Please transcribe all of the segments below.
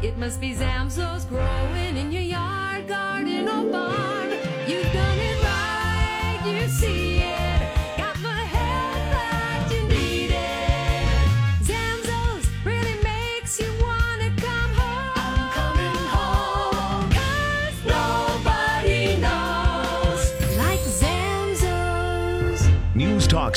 It must be Zamzow's growing in your yard, garden, or barn. You've done it right, you see it. Got the help that you needed. Zamzow's really makes you want to come home. I'm coming home, 'cause nobody knows like Zamzow's. News Talk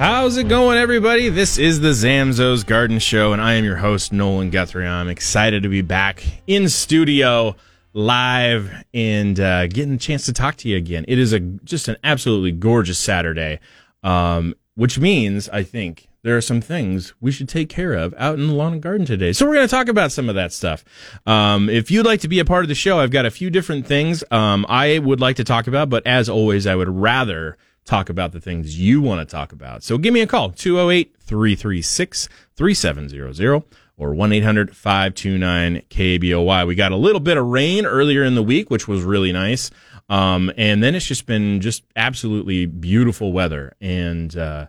How's it going, everybody? This is the Zamzow's Garden Show, and I am your host, Nolan Guthrie. I'm excited to be back in studio, live, and getting a chance to talk to you again. It is just an absolutely gorgeous Saturday, which means, I think, there are some things we should take care of out in the lawn and garden today. So we're going to talk about some of that stuff. If you'd like to be a part of the show, I've got a few different things I would like to talk about, but as always, I would rather talk about the things you want to talk about. So give me a call, 208-336-3700 or 1-800-529-KBOI. We got a little bit of rain earlier in the week, which was really nice. And then it's just been just absolutely beautiful weather. And I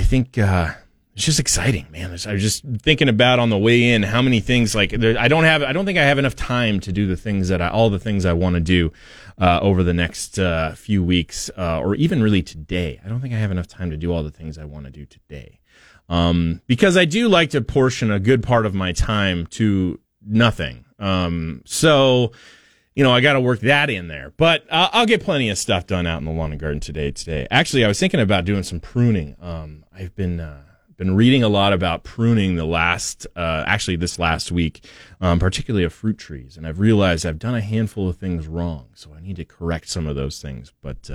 think it's just exciting, man. I was just thinking about on the way in how many things like there, I don't think I have enough time to do the things that all the things I want to do over the next few weeks, or even really today. I don't think I have enough time to do all the things I want to do today, because I do like to portion a good part of my time to nothing. So, you know, I got to work that in there, but I'll get plenty of stuff done out in the lawn and garden today. Actually, I was thinking about doing some pruning. I've been reading a lot about pruning this last week, particularly of fruit trees. And I've realized I've done a handful of things wrong. So I need to correct some of those things. But,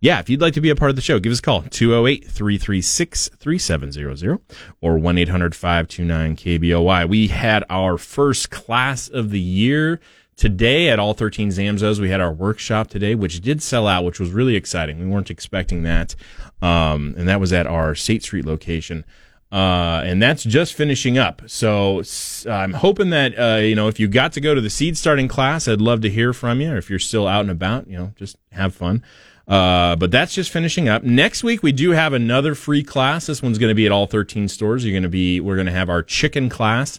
yeah, if you'd like to be a part of the show, give us a call, 208-336-3700 or 1-800-529-KBOI. We had our first class of the year today at all 13 Zamzows. We had our workshop today, which did sell out, which was really exciting. We weren't expecting that. And that was at our State Street location. And that's just finishing up. So I'm hoping that, if you got to go to the seed starting class, I'd love to hear from you. Or if you're still out and about, just have fun. But that's just finishing up. Next week, we do have another free class. This one's going to be at all 13 stores. We're going to have our chicken class,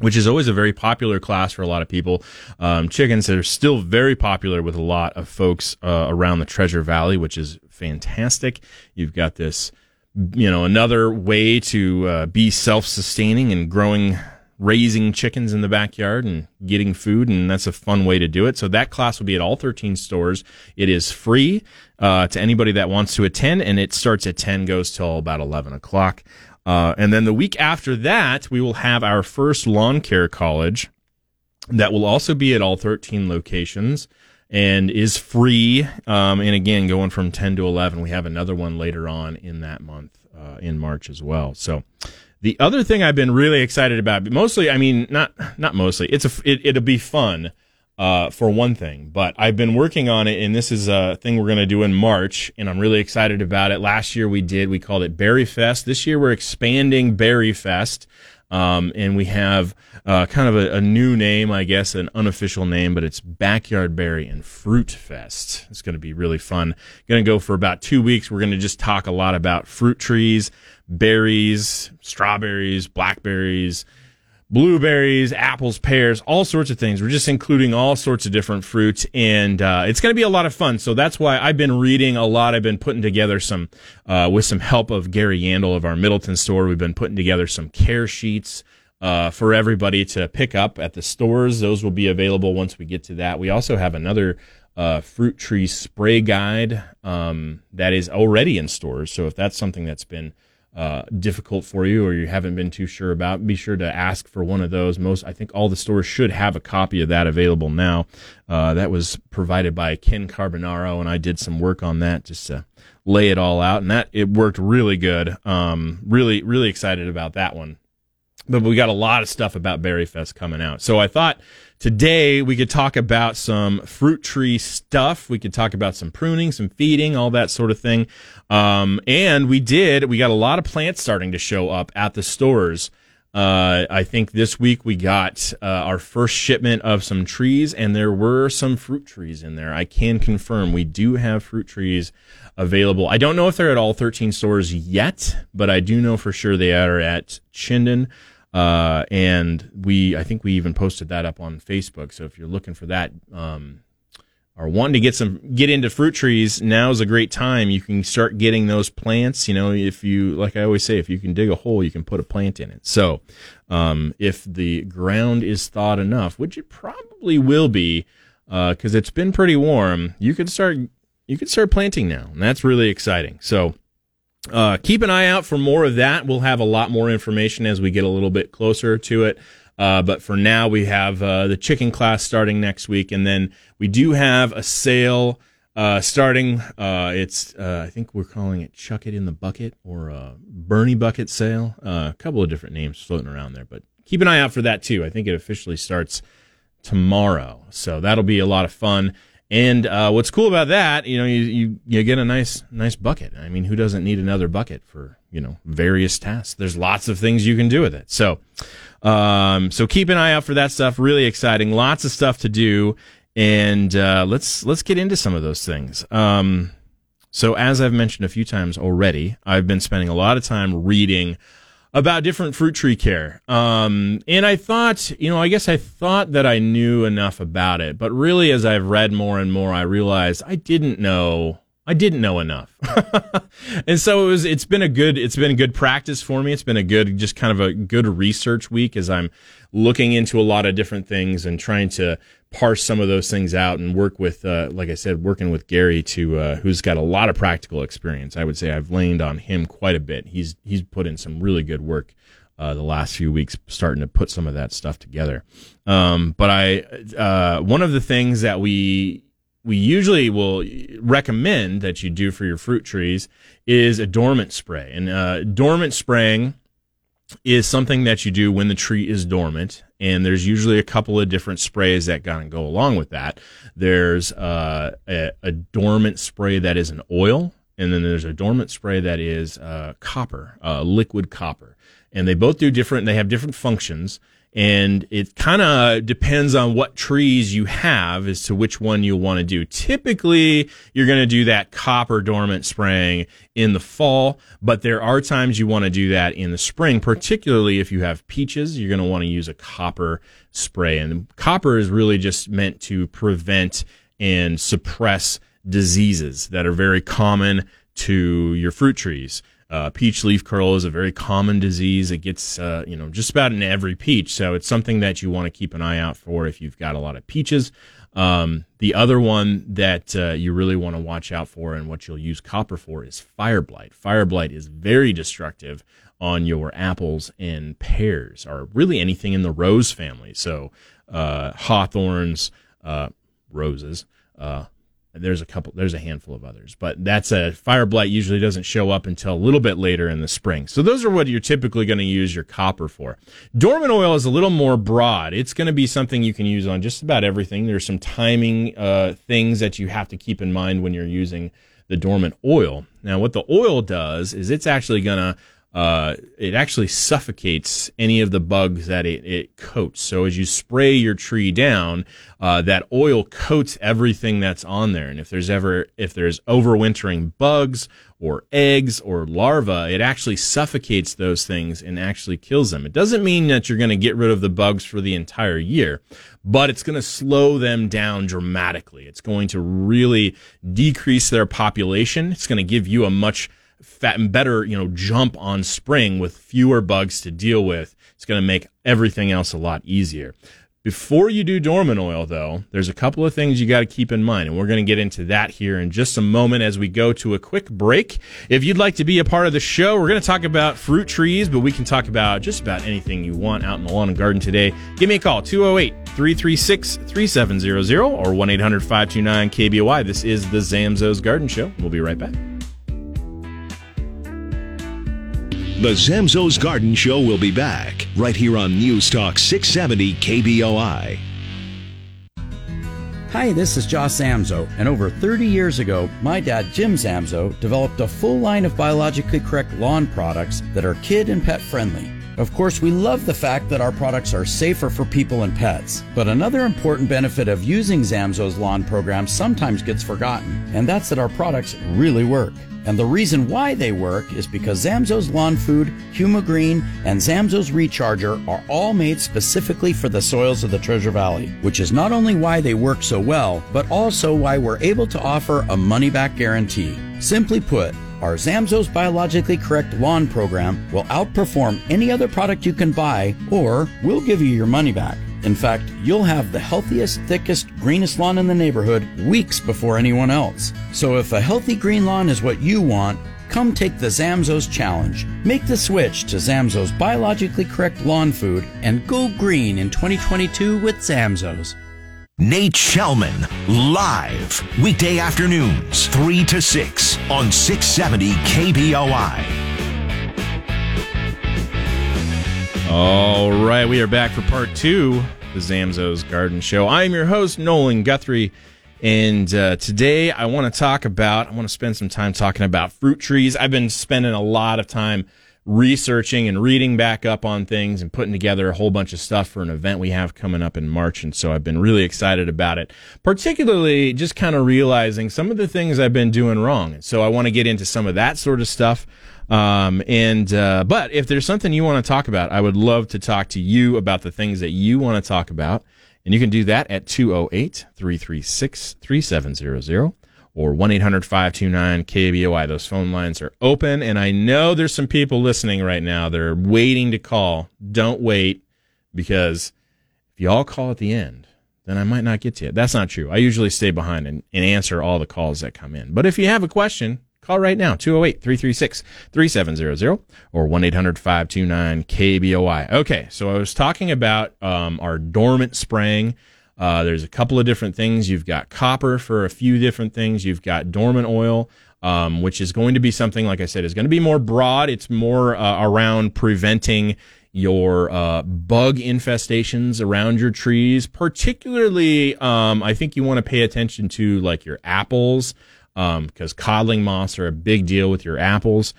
which is always a very popular class for a lot of people. Chickens are still very popular with a lot of folks around the Treasure Valley, which is fantastic. You've got this, another way to be self-sustaining and raising chickens in the backyard and getting food, and that's a fun way to do it. So that class will be at all 13 stores. It is free to anybody that wants to attend, and it starts at 10, goes till about 11 o'clock. And then the week after that, we will have our first lawn care college that will also be at all 13 locations and is free. And again, going from 10 to 11, we have another one later on in that month, in March as well. So the other thing I've been really excited about, mostly, not mostly, it'll be fun. For one thing, but I've been working on it, and this is a thing we're going to do in March, and I'm really excited about it. Last year we called it Berry Fest. This year we're expanding Berry Fest, and we have kind of a new name, I guess, an unofficial name, but it's Backyard Berry and Fruit Fest. It's going to be really fun. Going to go for about 2 weeks. We're going to just talk a lot about fruit trees, berries, strawberries, blackberries, blueberries, apples, pears, all sorts of things. We're just including all sorts of different fruits, and it's going to be a lot of fun. So that's why I've been reading a lot. I've been putting together some, with some help of Gary Yandel of our Middleton store, we've been putting together some care sheets for everybody to pick up at the stores. Those will be available once we get to that. We also have another fruit tree spray guide that is already in stores. So if that's something that's been difficult for you or you haven't been too sure about, be sure to ask for one of those. I think all the stores should have a copy of that available now. That was provided by Ken Carbonaro, and I did some work on that just to lay it all out, and that it worked really good. Really, really excited about that one. But we got a lot of stuff about Berry Fest coming out. So I thought today we could talk about some fruit tree stuff. We could talk about some pruning, some feeding, all that sort of thing. And we got a lot of plants starting to show up at the stores. I think this week we got our first shipment of some trees, and there were some fruit trees in there. I can confirm we do have fruit trees available. I don't know if they're at all 13 stores yet, but I do know for sure they are at Chinden. And I think we even posted that up on Facebook. So if you're looking for that, or wanting to get into fruit trees, now's a great time. You can start getting those plants. You know, if you, like I always say, if you can dig a hole, you can put a plant in it. So, if the ground is thawed enough, which it probably will be, cause it's been pretty warm, you can start planting now. And that's really exciting. So, keep an eye out for more of that. We'll have a lot more information as we get a little bit closer to it. But for now, we have the chicken class starting next week. And then we do have a sale starting. I think we're calling it Chuck It in the Bucket or Bernie Bucket Sale. A couple of different names floating around there. But keep an eye out for that, too. I think it officially starts tomorrow. So that'll be a lot of fun. And what's cool about that, you know, you get a nice bucket. I mean, who doesn't need another bucket for, you know, various tasks? There's lots of things you can do with it. So, so keep an eye out for that stuff. Really exciting, lots of stuff to do, and let's get into some of those things. So as I've mentioned a few times already, I've been spending a lot of time reading about different fruit tree care. And I thought that I knew enough about it, but really as I've read more and more, I realized I didn't know enough. And so it's been a good practice for me. It's been a good research week as I'm looking into a lot of different things and trying to parse some of those things out and work with, like I said, working with Gary who's got a lot of practical experience. I would say I've leaned on him quite a bit. He's put in some really good work the last few weeks, starting to put some of that stuff together. But one of the things that we usually will recommend that you do for your fruit trees is a dormant spray. And dormant spraying is something that you do when the tree is dormant. And there's usually a couple of different sprays that kind of go along with that. There's a dormant spray that is an oil, and then there's a dormant spray that is copper, liquid copper. And they both do different, they have different functions. And it kind of depends on what trees you have as to which one you want to do. Typically, you're going to do that copper dormant spraying in the fall, but there are times you want to do that in the spring, particularly if you have peaches. You're going to want to use a copper spray. And copper is really just meant to prevent and suppress diseases that are very common to your fruit trees. Peach leaf curl is a very common disease. It gets, just about in every peach. So it's something that you want to keep an eye out for if you've got a lot of peaches. The other one that you really want to watch out for and what you'll use copper for is fire blight. Fire blight is very destructive on your apples and pears, or really anything in the rose family. So hawthorns, roses, there's a handful of others, but fire blight usually doesn't show up until a little bit later in the spring. So those are what you're typically going to use your copper for. Dormant oil is a little more broad. It's going to be something you can use on just about everything. There's some timing, things that you have to keep in mind when you're using the dormant oil. Now, what the oil does is it's actually going to, it actually suffocates any of the bugs that it coats. So as you spray your tree down, that oil coats everything that's on there. And if there's overwintering bugs or eggs or larvae, it actually suffocates those things and actually kills them. It doesn't mean that you're going to get rid of the bugs for the entire year, but it's going to slow them down dramatically. It's going to really decrease their population. It's going to give you a much fat and better, jump on spring with fewer bugs to deal with. It's going to make everything else a lot easier. Before you do dormant oil, though, there's a couple of things you got to keep in mind, and we're going to get into that here in just a moment as we go to a quick break. If you'd like to be a part of the show, we're going to talk about fruit trees, but we can talk about just about anything you want out in the lawn and garden today. Give me a call, 208-336-3700 or 1-800-529-KBOI. This is the Zamzow's Garden Show. We'll be right back. The Zamzow's Garden Show will be back right here on News Talk 670 KBOI. Hi, this is Josh Zamzow, and over 30 years ago, my dad, Jim Zamzow, developed a full line of biologically correct lawn products that are kid and pet friendly. Of course, we love the fact that our products are safer for people and pets, but another important benefit of using Zamzow's lawn program sometimes gets forgotten, and that's that our products really work. And the reason why they work is because Zamzow's Lawn Food, HumaGreen, and Zamzow's Recharger are all made specifically for the soils of the Treasure Valley, which is not only why they work so well, but also why we're able to offer a money-back guarantee. Simply put, our Zamzow's Biologically Correct Lawn Program will outperform any other product you can buy, or we'll give you your money back. In fact, you'll have the healthiest, thickest, greenest lawn in the neighborhood weeks before anyone else. So if a healthy green lawn is what you want, come take the Zamzow's Challenge. Make the switch to Zamzow's Biologically Correct Lawn Food and go green in 2022 with Zamzow's. Nate Shellman, live, weekday afternoons, 3 to 6 on 670 KBOI. All right, we are back for part two, the Zamzow's Garden Show. I am your host, Nolan Guthrie, and today I want to spend some time talking about fruit trees. I've been spending a lot of time researching and reading back up on things and putting together a whole bunch of stuff for an event we have coming up in March. And so I've been really excited about it, particularly just kind of realizing some of the things I've been doing wrong. And so I want to get into some of that sort of stuff. But if there's something you want to talk about, I would love to talk to you about the things that you want to talk about. And you can do that at 208-336-3700. Or 1-800-529-KBOI. Those phone lines are open, and I know there's some people listening right now that are waiting to call. Don't wait, because if you all call at the end, then I might not get to it. That's not true. I usually stay behind and answer all the calls that come in. But if you have a question, call right now, 208-336-3700 or 1-800-529-KBOI. Okay, so I was talking about our dormant spraying. There's a couple of different things. You've got copper for a few different things. You've got dormant oil, which is going to be something, like I said, is going to be more broad. It's more around preventing your bug infestations around your trees. Particularly, I think you want to pay attention to like your apples, because codling moths are a big deal with your apples.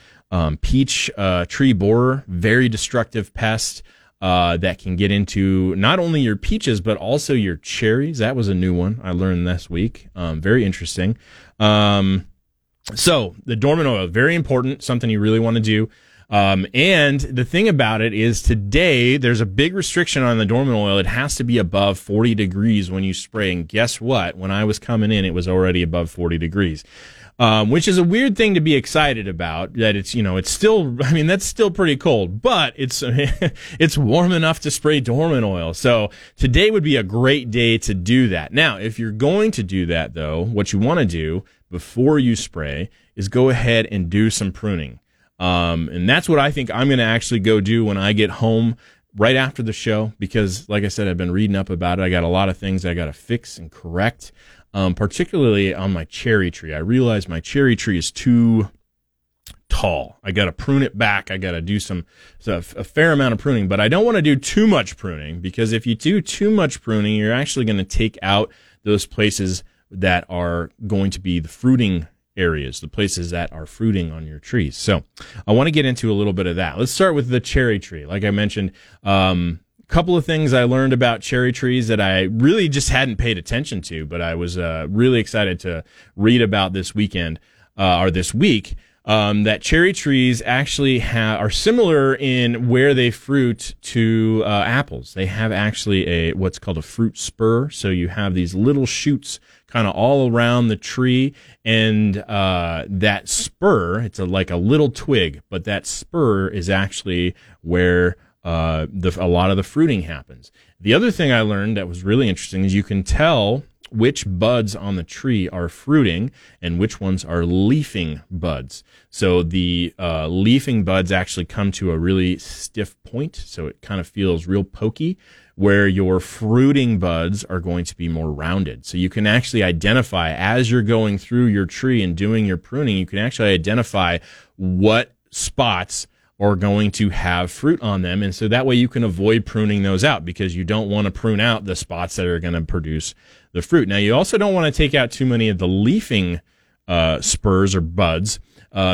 Peach tree borer, very destructive pest. That can get into not only your peaches, but also your cherries. That was a new one I learned this week. Very interesting. So the dormant oil, very important, something you really want to do. And the thing about it is today there's a big restriction on the dormant oil. It has to be above 40 degrees when you spray. And guess what? When I was coming in, it was already above 40 degrees. Which is a weird thing to be excited about, that it's, you know, it's still, I mean, that's still pretty cold, but it's it's warm enough to spray dormant oil. So today would be a great day to do that. Now, if you're going to do that, though, what you want to do before you spray is go ahead and do some pruning. And that's what I think I'm going to actually go do when I get home right after the show, because, like I said, I've been reading up about it. I got a lot of things I got to fix and correct. Particularly on my cherry tree. I realize my cherry tree is too tall. I got to prune it back. I got to do a fair amount of pruning, but I don't want to do too much pruning, because if you do too much pruning, you're actually going to take out those places that are going to be the fruiting areas, the places that are fruiting on your trees. So I want to get into a little bit of that. Let's start with the cherry tree. Like I mentioned, couple of things I learned about cherry trees that I really just hadn't paid attention to, but I was really excited to read about this weekend or this week, that cherry trees actually are similar in where they fruit to apples. They have actually what's called a fruit spur. So you have these little shoots kind of all around the tree, and that spur, it's like a little twig, but that spur is actually where a lot of the fruiting happens. The other thing I learned that was really interesting is you can tell which buds on the tree are fruiting and which ones are leafing buds. So the leafing buds actually come to a really stiff point, so it kind of feels real pokey, where your fruiting buds are going to be more rounded. So you can actually identify, as you're going through your tree and doing your pruning, you can actually identify what spots are going to have fruit on them. And so that way you can avoid pruning those out, because you don't want to prune out the spots that are going to produce the fruit. Now, you also don't want to take out too many of the leafing spurs or buds,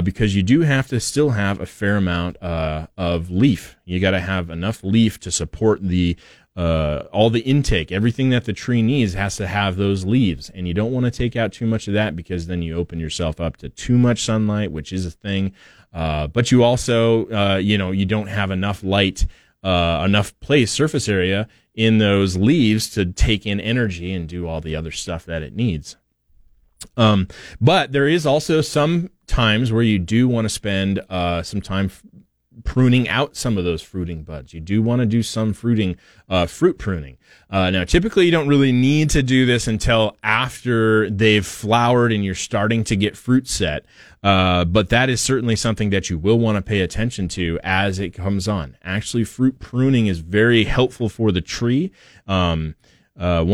because you do have to still have a fair amount of leaf. You got to have enough leaf to support the all the intake. Everything that the tree needs has to have those leaves, and you don't want to take out too much of that, because then you open yourself up to too much sunlight, which is a thing. But you also, you don't have enough light, enough surface area in those leaves to take in energy and do all the other stuff that it needs. But there is also some times where you do want to spend some time pruning out some of those fruiting buds. You do want to do some fruit pruning. Now, typically you don't really need to do this until after they've flowered and you're starting to get fruit set. But that is certainly something that you will want to pay attention to as it comes on. Actually, fruit pruning is very helpful for the tree. One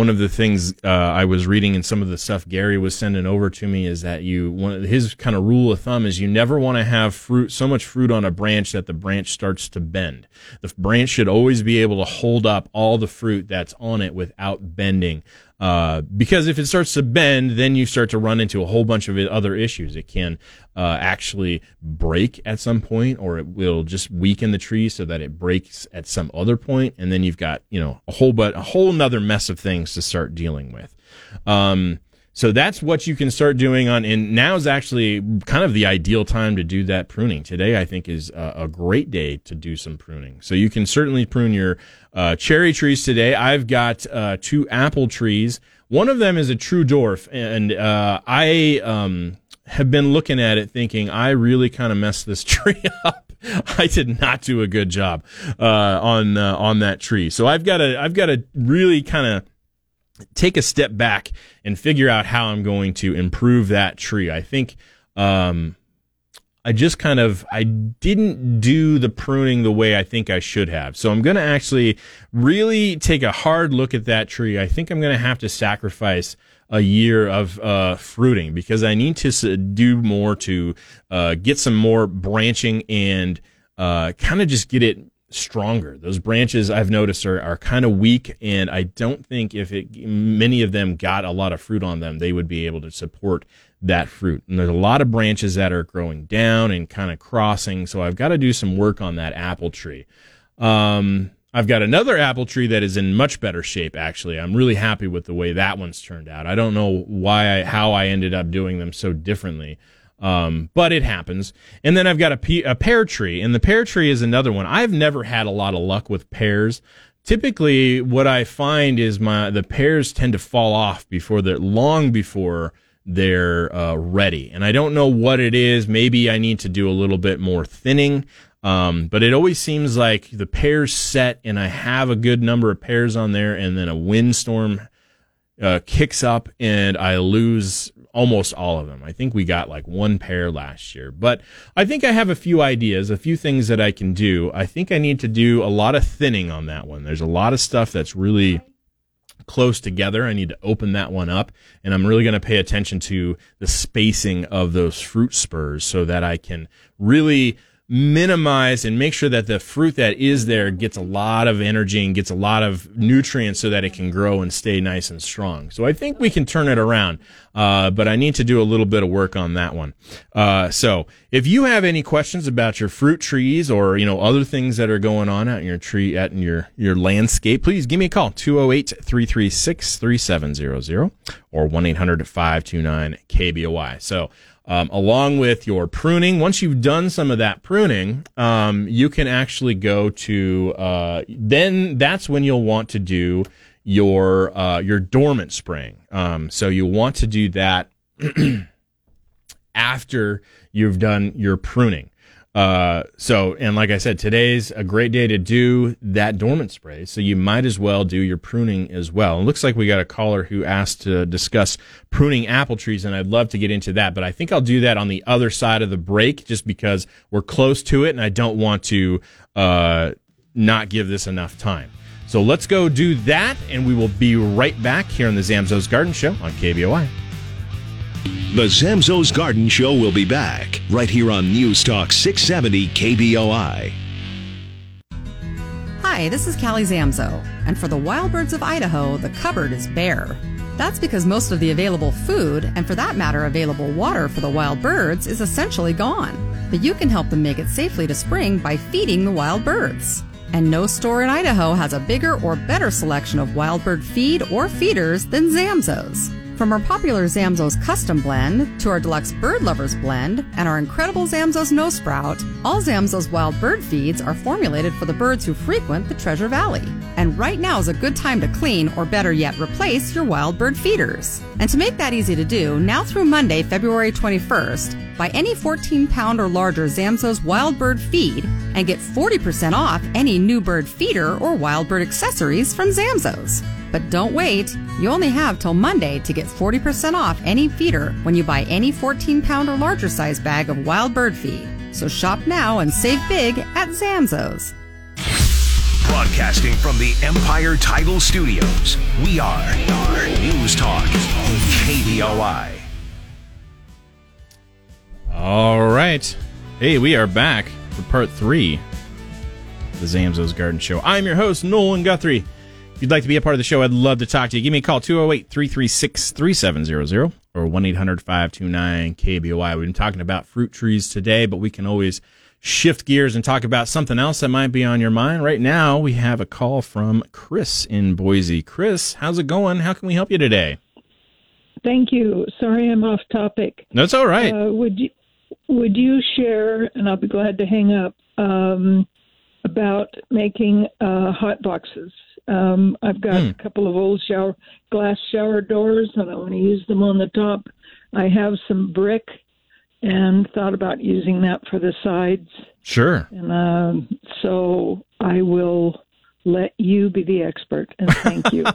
of the things I was reading in some of the stuff Gary was sending over to me is that his kind of rule of thumb is you never want to have so much fruit on a branch that the branch starts to bend. The branch should always be able to hold up all the fruit that's on it without bending. Because if it starts to bend, then you start to run into a whole bunch of other issues. It can actually break at some point, or it will just weaken the tree so that it breaks at some other point. And then you've got, a whole nother mess of things to start dealing with. So that's what you can start doing on. And now's actually kind of the ideal time to do that pruning. Today, I think, is a great day to do some pruning. So you can certainly prune your cherry trees today. I've got two apple trees. One of them is a true dwarf, and I have been looking at it thinking, I really kind of messed this tree up. I did not do a good job on that tree. So I've got to really kind of take a step back and figure out how I'm going to improve that tree. I think I didn't do the pruning the way I think I should have. So I'm going to actually really take a hard look at that tree. I think I'm going to have to sacrifice a year of fruiting, because I need to do more to get some more branching and kind of just get it stronger. Those branches, I've noticed, are kind of weak, and I don't think many of them got a lot of fruit on them, they would be able to support that fruit. And there's a lot of branches that are growing down and kind of crossing, so I've got to do some work on that apple tree. I've got another apple tree that is in much better shape, actually. I'm really happy with the way that one's turned out. I don't know how I ended up doing them so differently. But it happens. And then I've got a pear tree, and the pear tree is another one. I've never had a lot of luck with pears. Typically, what I find is the pears tend to fall off long before they're ready. And I don't know what it is. Maybe I need to do a little bit more thinning. But it always seems like the pears set, and I have a good number of pears on there, and then a windstorm kicks up, and I lose almost all of them. I think we got like one pear last year, but I think I have a few ideas, a few things that I can do. I think I need to do a lot of thinning on that one. There's a lot of stuff that's really close together. I need to open that one up, and I'm really going to pay attention to the spacing of those fruit spurs so that I can really minimize and make sure that the fruit that is there gets a lot of energy and gets a lot of nutrients so that it can grow and stay nice and strong. So I think we can turn it around, but I need to do a little bit of work on that one. So if you have any questions about your fruit trees or other things that are going on out in your tree, out in your landscape, please give me a call, 208-336-3700 or 1-800-529-KBOI. So along with your pruning, once you've done some of that pruning, you can actually go to, then that's when you'll want to do your dormant spraying. So you'll want to do that after you've done your pruning. And like I said, today's a great day to do that dormant spray. So you might as well do your pruning as well. It looks like we got a caller who asked to discuss pruning apple trees, and I'd love to get into that, but I think I'll do that on the other side of the break just because we're close to it and I don't want to, not give this enough time. So let's go do that, and we will be right back here on the Zamzow's Garden Show on KBOI. The Zamzow's Garden Show will be back right here on News Talk 670 KBOI. Hi, this is Cali Zamzow, and for the wild birds of Idaho, the cupboard is bare. That's because most of the available food, and for that matter available water for the wild birds, is essentially gone. But you can help them make it safely to spring by feeding the wild birds. And no store in Idaho has a bigger or better selection of wild bird feed or feeders than Zamzow's. From our popular Zamzow's Custom Blend to our Deluxe Bird Lovers Blend and our incredible Zamzow's No Sprout, all Zamzow's wild bird feeds are formulated for the birds who frequent the Treasure Valley. And right now is a good time to clean, or better yet, replace your wild bird feeders. And to make that easy to do, now through Monday, February 21st, buy any 14-pound or larger Zamzow's wild bird feed and get 40% off any new bird feeder or wild bird accessories from Zamzow's. But don't wait. You only have till Monday to get 40% off any feeder when you buy any 14-pound or larger size bag of wild bird feed. So shop now and save big at Zamzow's. Broadcasting from the Empire Tidal Studios, we are News Talk KBOI. All right. Hey, we are back for part 3 of the Zamzow's Garden Show. I'm your host, Nolan Guthrie. If you'd like to be a part of the show, I'd love to talk to you. Give me a call, 208-336-3700 or 1-800-529-KBOI. We've been talking about fruit trees today, but we can always shift gears and talk about something else that might be on your mind. Right now, we have a call from Chris in Boise. Chris, how's it going? How can we help you today? Thank you. Sorry I'm off topic. That's all right. Would you share, and I'll be glad to hang up, about making hot boxes? I've got a couple of old glass shower doors, and I want to use them on the top. I have some brick and thought about using that for the sides. Sure. And so I will let you be the expert, and thank you.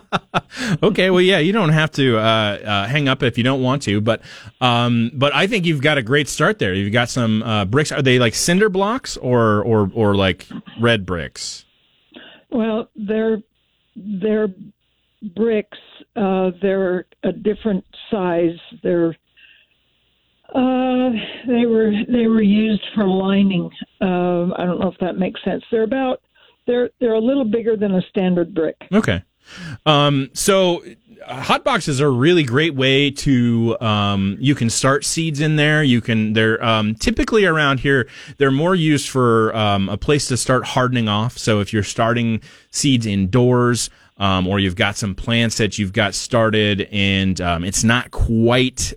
Okay, well, yeah, you don't have to hang up if you don't want to, but I think you've got a great start there. You've got some bricks. Are they like cinder blocks or like red bricks? Well, they're bricks. They're a different size. They were used for lining. I don't know if that makes sense. They're a little bigger than a standard brick. Okay. So hot boxes are a really great way to you can start seeds in there. They're typically around here they're more used for a place to start hardening off. So if you're starting seeds indoors, or you've got some plants that you've got started and it's not quite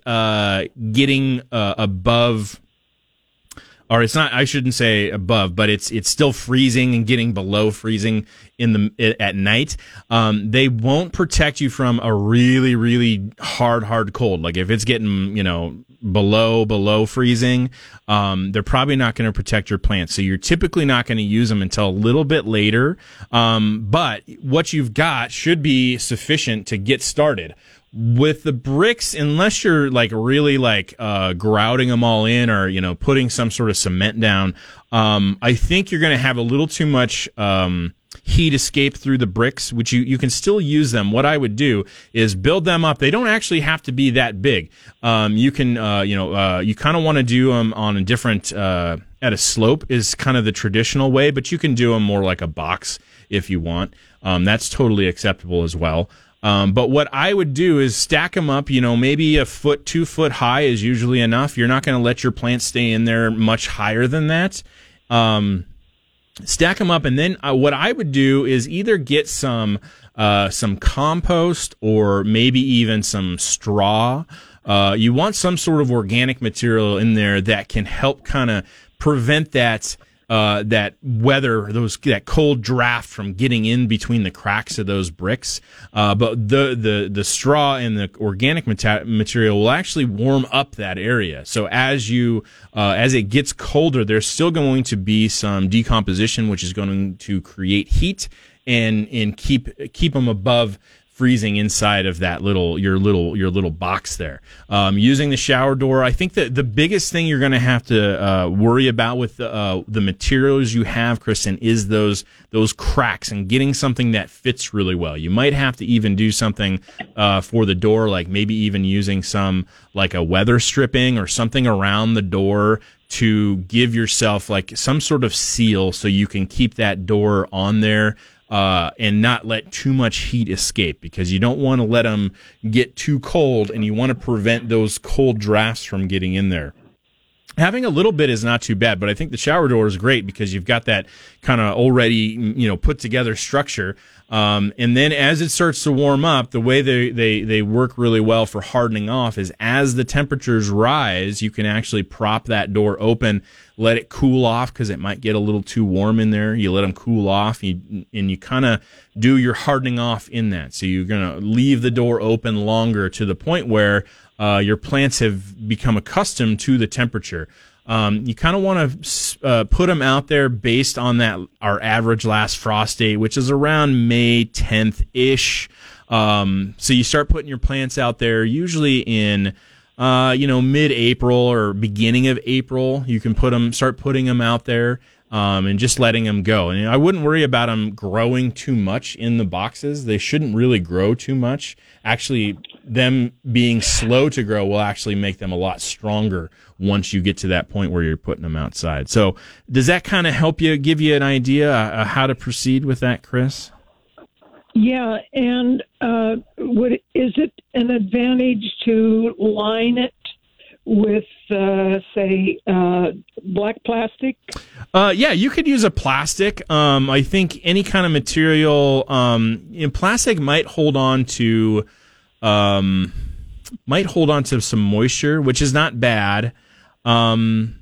getting above. Or it's not. I shouldn't say above, but it's still freezing and getting below freezing at night. They won't protect you from a really, really hard cold. Like if it's getting below freezing, they're probably not going to protect your plants. So you're typically not going to use them until a little bit later. But what you've got should be sufficient to get started. With the bricks, unless you're like really like grouting them all in or putting some sort of cement down, I think you're going to have a little too much heat escape through the bricks, which you can still use them. What I would do is build them up. They don't actually have to be that big. You can you kind of want to do them on a different at a slope is kind of the traditional way, but you can do them more like a box if you want. That's totally acceptable as well. But what I would do is stack them up, maybe a foot, 2 foot high is usually enough. You're not going to let your plants stay in there much higher than that. Stack them up. And then what I would do is either get some compost or maybe even some straw. You want some sort of organic material in there that can help kind of prevent that that weather, that cold draft from getting in between the cracks of those bricks. But the straw and the organic material will actually warm up that area. So as you, as it gets colder, there's still going to be some decomposition, which is going to create heat and keep them above freezing inside of that your little box there. Using the shower door, I think that the biggest thing you're going to have to worry about with the materials you have, Kristen, is those cracks and getting something that fits really well. You might have to even do something for the door, like maybe even using some like a weather stripping or something around the door to give yourself like some sort of seal so you can keep that door on there. And not let too much heat escape, because you don't want to let them get too cold, and you want to prevent those cold drafts from getting in there. Having a little bit is not too bad, but I think the shower door is great because you've got that kind of already, put together structure. And then as it starts to warm up, the way they work really well for hardening off is as the temperatures rise, you can actually prop that door open, let it cool off because it might get a little too warm in there. You let them cool off and you kind of do your hardening off in that. So you're going to leave the door open longer to the point where your plants have become accustomed to the temperature. You kind of want to put them out there based on that our average last frost date, which is around May 10th-ish. So you start putting your plants out there usually in mid-April or beginning of April. You can start putting them out there and just letting them go. And I wouldn't worry about them growing too much in the boxes. They shouldn't really grow too much. Actually, them being slow to grow will actually make them a lot stronger once you get to that point where you're putting them outside. So does that kind of help you, give you an idea how to proceed with that, Chris? Yeah, and is it an advantage to line it with, black plastic? Yeah, you could use a plastic. I think any kind of material, plastic might hold on to... might hold on to some moisture, which is not bad. I'm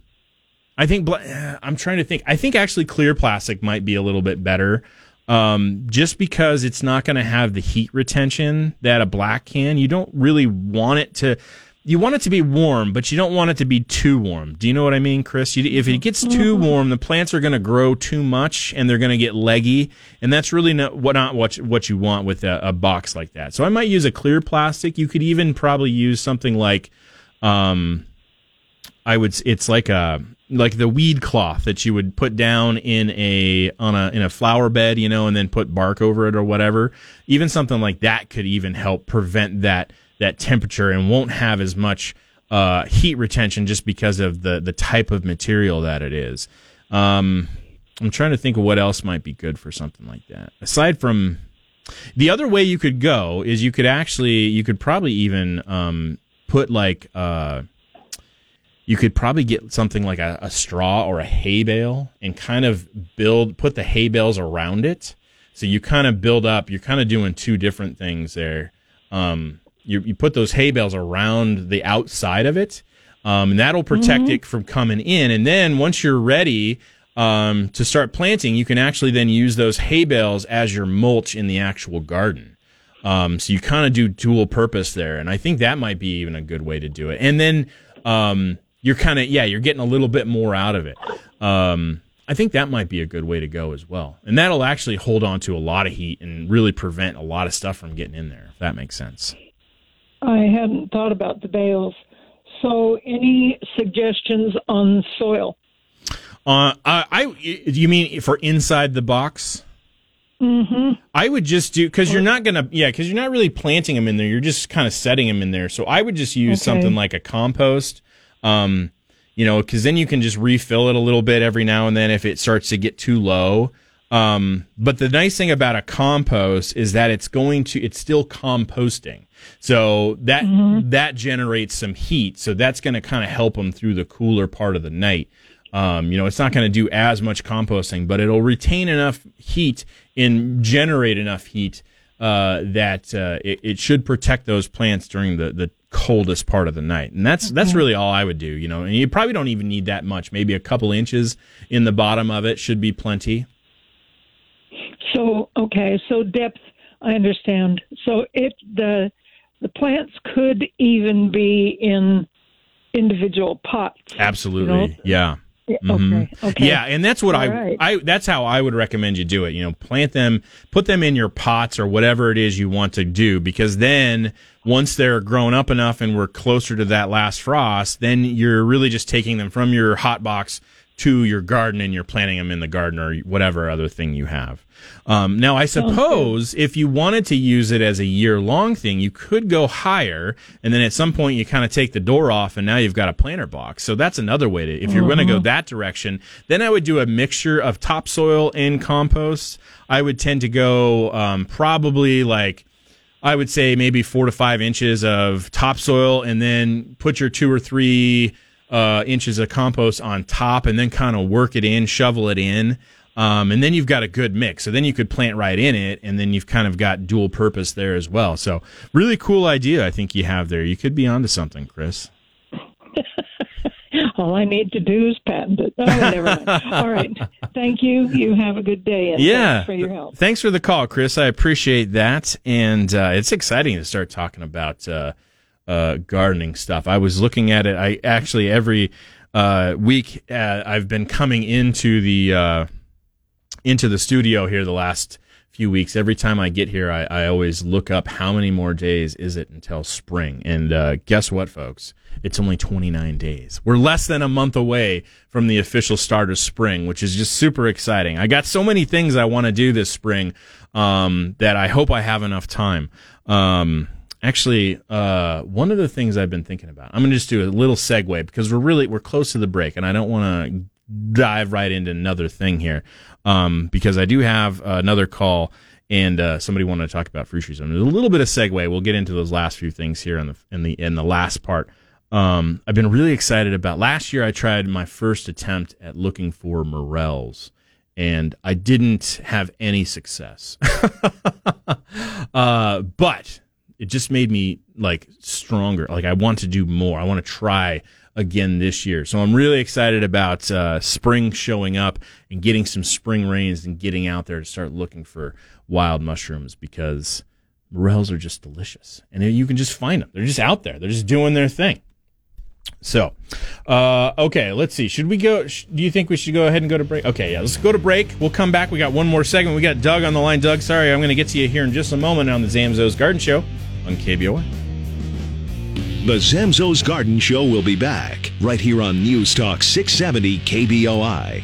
trying to think. I think actually clear plastic might be a little bit better, just because it's not going to have the heat retention that a black can. You don't really want it to. You want it to be warm, but you don't want it to be too warm. Do you know what I mean, Chris? If it gets too warm, the plants are going to grow too much, and they're going to get leggy, and that's really not what you want with a box like that. So I might use a clear plastic. You could even probably use something like, it's like the weed cloth that you would put down in a flower bed, and then put bark over it or whatever. Even something like that could even help prevent that temperature and won't have as much heat retention just because of the type of material that it is. I'm trying to think of what else might be good for something like that. Aside from the other way you could go is you could probably get something like a straw or a hay bale and kind of put the hay bales around it. So you kind of build up, you're kind of doing two different things there. You put those hay bales around the outside of it, and that'll protect it from coming in. And then once you're ready to start planting, you can actually then use those hay bales as your mulch in the actual garden. So you kind of do dual purpose there, and I think that might be even a good way to do it. And then you're getting a little bit more out of it. I think that might be a good way to go as well. And that'll actually hold on to a lot of heat and really prevent a lot of stuff from getting in there, if that makes sense. I hadn't thought about the bales. So, any suggestions on soil? You mean for inside the box? Mm-hmm. I would just because you're not really planting them in there. You're just kind of setting them in there. So, I would just use something like a compost. Because then you can just refill it a little bit every now and then if it starts to get too low. But the nice thing about a compost is that it's still composting. So that generates some heat. So that's going to kind of help them through the cooler part of the night. It's not going to do as much composting, but it'll retain enough heat and generate enough heat that it should protect those plants during the coldest part of the night. And that's really all I would do, you know. And you probably don't even need that much. Maybe a couple inches in the bottom of it should be plenty. So, okay, so depth, I understand. So the plants could even be in individual pots. Absolutely, you know? Yeah. Mm-hmm. Okay. Yeah, and that's what that's how I would recommend you do it. You know, plant them, put them in your pots or whatever it is you want to do, because then once they're grown up enough and we're closer to that last frost, then you're really just taking them from your hot box to your garden, and you're planting them in the garden or whatever other thing you have. Now, I suppose if you wanted to use it as a year-long thing, you could go higher, and then at some point you kind of take the door off, and now you've got a planter box. So that's another way to, if you're going to go that direction, then I would do a mixture of topsoil and compost. I would tend to go probably like, I would say maybe 4 to 5 inches of topsoil, and then put your 2 or 3 inches of compost on top, and then kind of work it in, shovel it in, and then you've got a good mix. So then you could plant right in it, and then you've kind of got dual purpose there as well. So really cool idea I think you have there. You could be onto something, Chris. All I need to do is patent it. Oh, never mind. All right. Thank you. You have a good day. And thanks for your help. Thanks for the call, Chris. I appreciate that. And it's exciting to start talking about gardening stuff. I was looking at it. I actually every week I've been coming into the studio here the last few weeks. Every time I get here, I always look up how many more days is it until spring. And guess what, folks? It's only 29 days. We're less than a month away from the official start of spring, which is just super exciting. I got so many things I want to do this spring that I hope I have enough time. Actually, one of the things I've been thinking about, I'm going to just do a little segue because we're close to the break, and I don't want to dive right into another thing here because I do have another call and somebody wanted to talk about fruit trees. I mean, a little bit of segue. We'll get into those last few things here in the last part. I've been really excited about last year. I tried my first attempt at looking for morels, and I didn't have any success, but it just made me like stronger. Like I want to do more. I want to try again this year. So I'm really excited about spring showing up and getting some spring rains and getting out there to start looking for wild mushrooms, because morels are just delicious. And you can just find them. They're just out there. They're just doing their thing. So, okay, let's see. Should we go? Do you think we should go ahead and go to break? Okay, yeah, let's go to break. We'll come back. We got one more segment. We got Doug on the line. Doug, sorry, I'm going to get to you here in just a moment on the Zamzow's Garden Show on KBOI. The Zamzow's Garden Show will be back right here on News Talk 670 KBOI.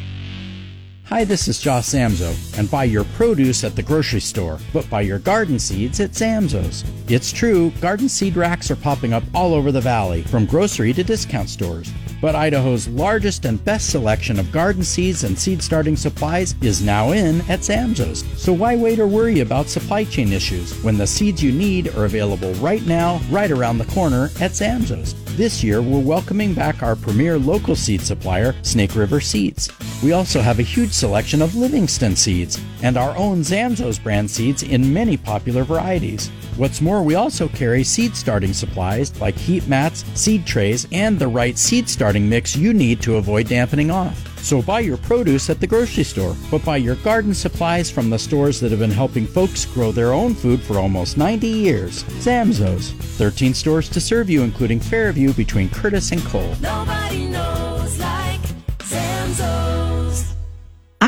Hi, this is Josh Zamzow, and buy your produce at the grocery store, but buy your garden seeds at Zamzow's. It's true, garden seed racks are popping up all over the valley, from grocery to discount stores. But Idaho's largest and best selection of garden seeds and seed starting supplies is now in at Zamzow's. So why wait or worry about supply chain issues when the seeds you need are available right now, right around the corner at Zamzow's? This year, we're welcoming back our premier local seed supplier, Snake River Seeds. We also have a huge selection of Livingston seeds and our own Zamzow's brand seeds in many popular varieties. What's more, we also carry seed starting supplies like heat mats, seed trays, and the right seed starting mix you need to avoid dampening off. So buy your produce at the grocery store, but buy your garden supplies from the stores that have been helping folks grow their own food for almost 90 years. Zamzow's. 13 stores to serve you, including Fairview between Curtis and Cole. Nobody knows like Zamzow's.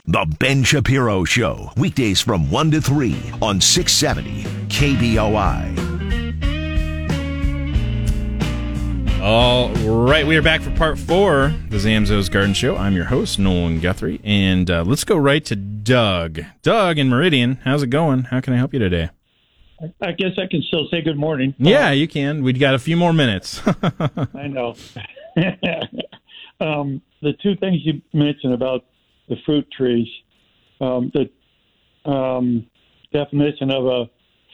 The Ben Shapiro Show, weekdays from 1 to 3 on 670 KBOI. All right, we are back for part 4, the Zamzow's Garden Show. I'm your host, Nolan Guthrie, and let's go right to Doug. Doug in Meridian, how's it going? How can I help you today? I guess I can still say good morning. Yeah, you can. We've got a few more minutes. I know. The two things you mentioned about the fruit trees, the definition of a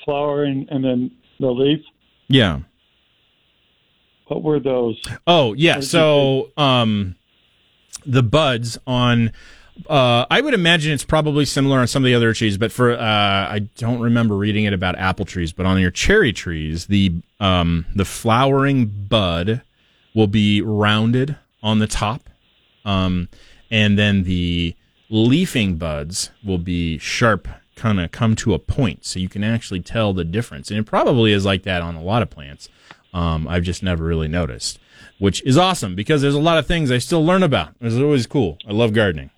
flower and then the leaf. Yeah. What were those? Oh, yeah. So the buds on I would imagine it's probably similar on some of the other trees, but for I don't remember reading it about apple trees, but on your cherry trees, the flowering bud will be rounded on the top, and then the leafing buds will be sharp, kind of come to a point, so you can actually tell the difference. And it probably is like that on a lot of plants. I've just never really noticed, which is awesome because there's a lot of things I still learn about. It's always cool. I love gardening.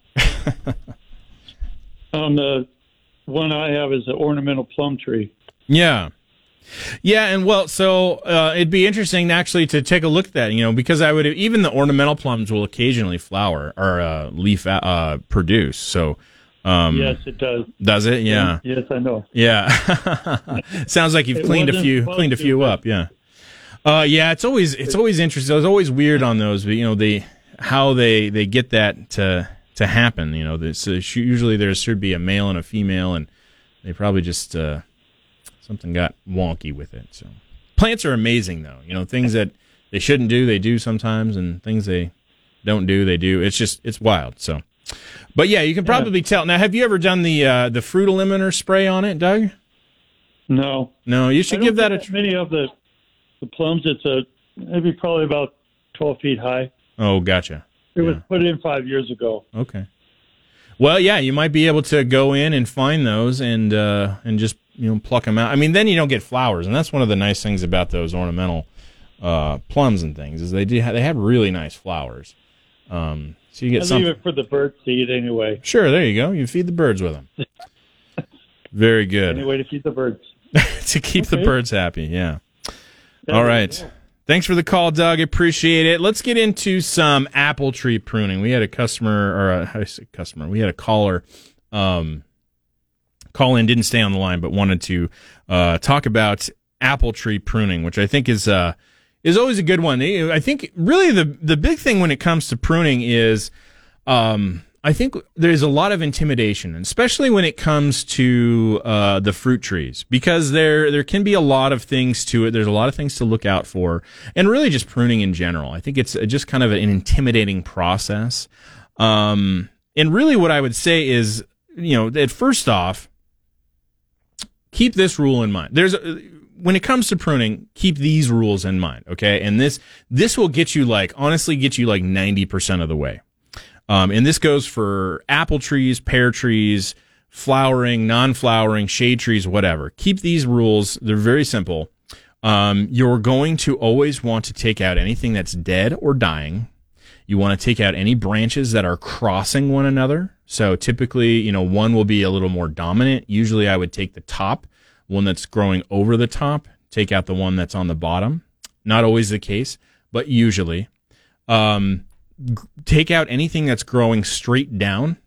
The one I have is an ornamental plum tree. Yeah. Yeah, and well, so it'd be interesting actually to take a look at that, you know, because I would have, even the ornamental plums will occasionally flower or leaf produce. So yes, it does. Does it? Yeah. Yes, I know. Yeah. Sounds like you've cleaned a few up. Yeah. Yeah, it's always interesting. It's always weird on those, but you know, how they get that to happen. You know, usually there should be a male and a female, and they probably just something got wonky with it. So plants are amazing, though. You know, things that they shouldn't do, they do sometimes, and things they don't do, they do. It's wild. So, but yeah, you can probably tell. Now, have you ever done the fruit eliminer spray on it, Doug? No, you should give that a try. Many of the plums, it'd be probably about 12 feet high. Oh, gotcha. It was put in 5 years ago. Okay. Well, yeah, you might be able to go in and find those and just, you know, pluck them out. I mean, then you don't get flowers, and that's one of the nice things about those ornamental plums and things is they have really nice flowers. So you get something. I leave it for the birds to eat anyway. Sure, there you go. You feed the birds with them. Very good. Any way to feed the birds. To keep the birds happy, yeah. All right. Thanks for the call, Doug. Appreciate it. Let's get into some apple tree pruning. We had a caller call in, didn't stay on the line, but wanted to talk about apple tree pruning, which I think is always a good one. I think really the big thing when it comes to pruning is I think there's a lot of intimidation, especially when it comes to the fruit trees, because there can be a lot of things to it. There's a lot of things to look out for, and really just pruning in general. I think it's just kind of an intimidating process. And really what I would say is, you know, that first off, keep this rule in mind. When it comes to pruning, keep these rules in mind, okay? And this will get you 90% of the way. And this goes for apple trees, pear trees, flowering, non-flowering, shade trees, whatever. Keep these rules. They're very simple. You're going to always want to take out anything that's dead or dying. You want to take out any branches that are crossing one another. So typically, you know, one will be a little more dominant. Usually I would take the top, one that's growing over the top, take out the one that's on the bottom. Not always the case, but usually. Take out anything that's growing straight down,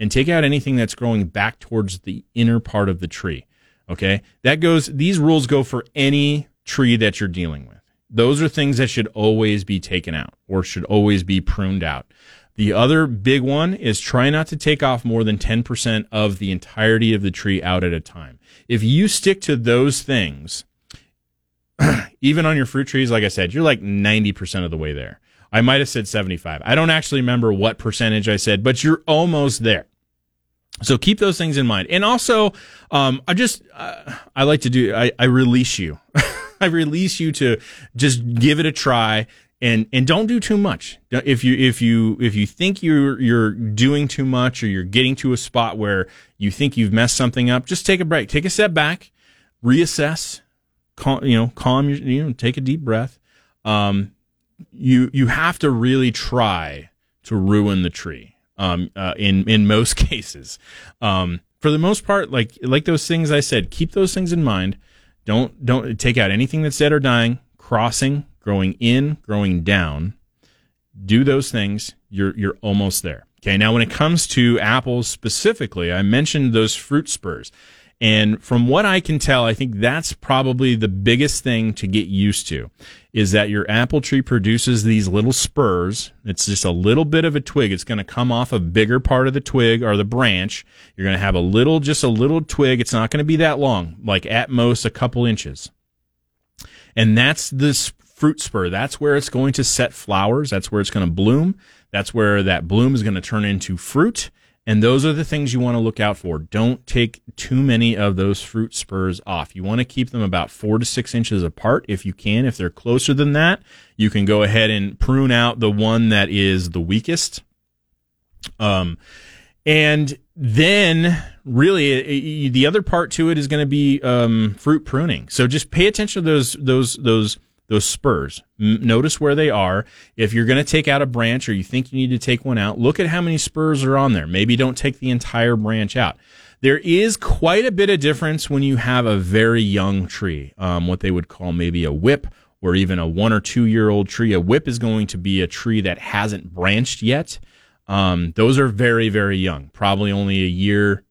and take out anything that's growing back towards the inner part of the tree. Okay. These rules go for any tree that you're dealing with. Those are things that should always be taken out or should always be pruned out. The other big one is try not to take off more than 10% of the entirety of the tree out at a time. If you stick to those things, even on your fruit trees, like I said, you're like 90% of the way there. I might have said 75. I don't actually remember what percentage I said, but you're almost there. So keep those things in mind. And also, I release you. I release you to just give it a try and don't do too much. If you think you're doing too much, or you're getting to a spot where you think you've messed something up, just take a break, take a step back, reassess, take a deep breath. You have to really try to ruin the tree in most cases. For the most part, like those things I said, keep those things in mind. Don't take out anything that's dead or dying, crossing, growing in, growing down. Do those things. You're almost there. Okay. Now, when it comes to apples specifically, I mentioned those fruit spurs. And from what I can tell, I think that's probably the biggest thing to get used to, is that your apple tree produces these little spurs. It's just a little bit of a twig. It's going to come off a bigger part of the twig or the branch. You're going to have just a little twig. It's not going to be that long, like at most a couple inches. And that's this fruit spur. That's where it's going to set flowers. That's where it's going to bloom. That's where that bloom is going to turn into fruit. And those are the things you want to look out for. Don't take too many of those fruit spurs off. You want to keep them about 4 to 6 inches apart if you can. If they're closer than that, you can go ahead and prune out the one that is the weakest. And then really the other part to it is going to be fruit pruning. So just pay attention to those spurs. Notice where they are. If you're going to take out a branch or you think you need to take one out, look at how many spurs are on there. Maybe don't take the entire branch out. There is quite a bit of difference when you have a very young tree, what they would call maybe a whip or even a 1 or 2 year old tree. A whip is going to be a tree that hasn't branched yet. Those are very, very young, probably only a year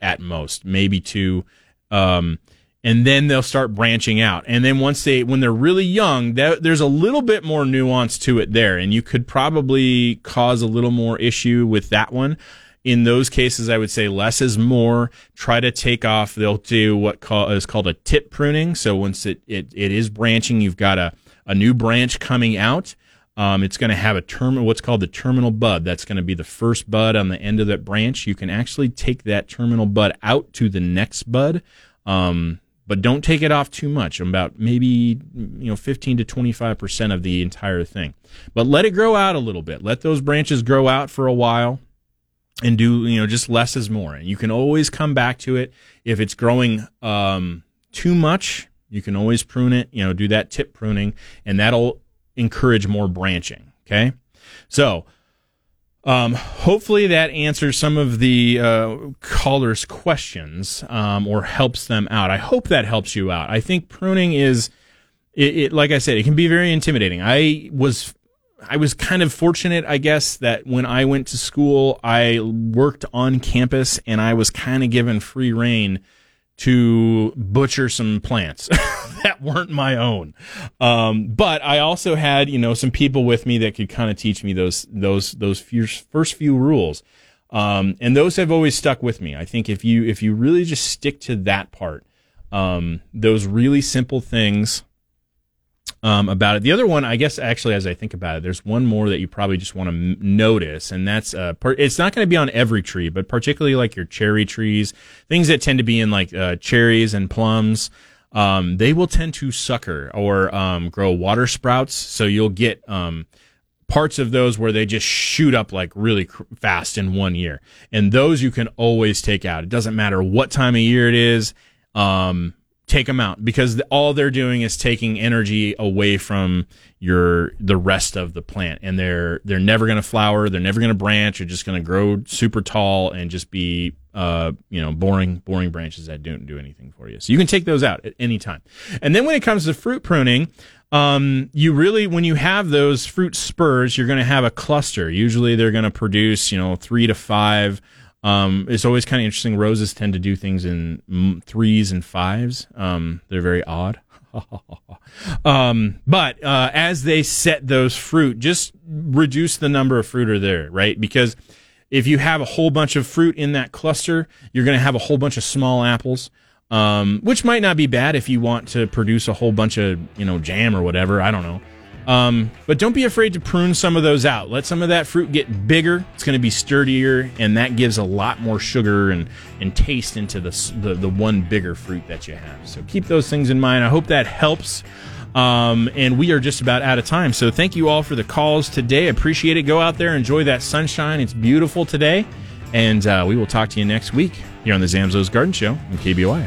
at most, maybe 2. And then they'll start branching out. And then when they're really young, there's a little bit more nuance to it there. And you could probably cause a little more issue with that one. In those cases, I would say less is more. Try to take off. They'll do is called a tip pruning. So once it is branching, you've got a new branch coming out. It's going to have what's called the terminal bud. That's going to be the first bud on the end of that branch. You can actually take that terminal bud out to the next bud. But don't take it off too much, about maybe 15 to 25% of the entire thing. But let it grow out a little bit. Let those branches grow out for a while and do, just less is more. And you can always come back to it. If it's growing too much, you can always prune it, do that tip pruning, and that'll encourage more branching, okay? So hopefully that answers some of the callers' questions or helps them out. I hope that helps you out. I think pruning is, like I said, it can be very intimidating. I was kind of fortunate, I guess, that when I went to school, I worked on campus and I was kind of given free rein to butcher some plants that weren't my own. But I also had, some people with me that could kind of teach me those first few rules. And those have always stuck with me. I think if you really just stick to that part, those really simple things, about it. The other one, I guess, actually, as I think about it, there's one more that you probably just want to notice, and that's it's not going to be on every tree, but particularly like your cherry trees, things that tend to be in like cherries and plums. They will tend to sucker or grow water sprouts, so you'll get parts of those where they just shoot up like really fast in 1 year, and those you can always take out. It doesn't matter what time of year it is. Take them out, because all they're doing is taking energy away from the rest of the plant, and they're never going to flower, they're never going to branch, they're just going to grow super tall and just be boring branches that don't do anything for you. So you can take those out at any time. And then when it comes to fruit pruning, when you have those fruit spurs, you're going to have a cluster. Usually they're going to produce 3 to 5. It's always kind of interesting. Roses tend to do things in 3s and 5s. They're very odd. But as they set those fruit, just reduce the number of fruit are there, right? Because if you have a whole bunch of fruit in that cluster, you're going to have a whole bunch of small apples, which might not be bad if you want to produce a whole bunch of, jam or whatever. I don't know. But don't be afraid to prune some of those out. Let some of that fruit get bigger. It's going to be sturdier, and that gives a lot more sugar and taste into the one bigger fruit that you have. So keep those things in mind. I hope that helps. And we are just about out of time. So thank you all for the calls today. Appreciate it. Go out there, enjoy that sunshine. It's beautiful today. And we will talk to you next week here on the Zamzow's Garden Show on KBOI.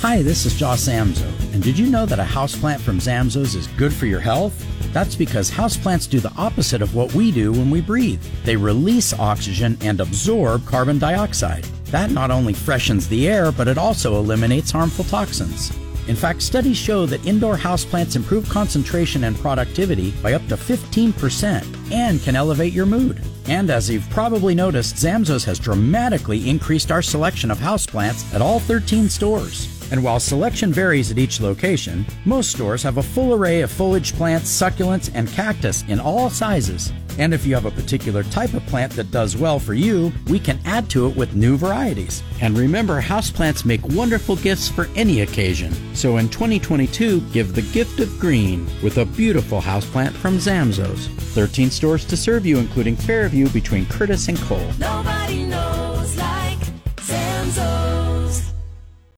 Hi, this is Josh Zamzow, and did you know that a houseplant from Zamzow's is good for your health? That's because houseplants do the opposite of what we do when we breathe. They release oxygen and absorb carbon dioxide. That not only freshens the air, but it also eliminates harmful toxins. In fact, studies show that indoor houseplants improve concentration and productivity by up to 15% and can elevate your mood. And as you've probably noticed, Zamzow's has dramatically increased our selection of houseplants at all 13 stores. And while selection varies at each location, most stores have a full array of foliage plants, succulents, and cactus in all sizes. And if you have a particular type of plant that does well for you, we can add to it with new varieties. And remember, houseplants make wonderful gifts for any occasion. So in 2022, give the gift of green with a beautiful houseplant from Zamzow's. 13 stores to serve you, including Fairview between Curtis and Cole. Nobody knows.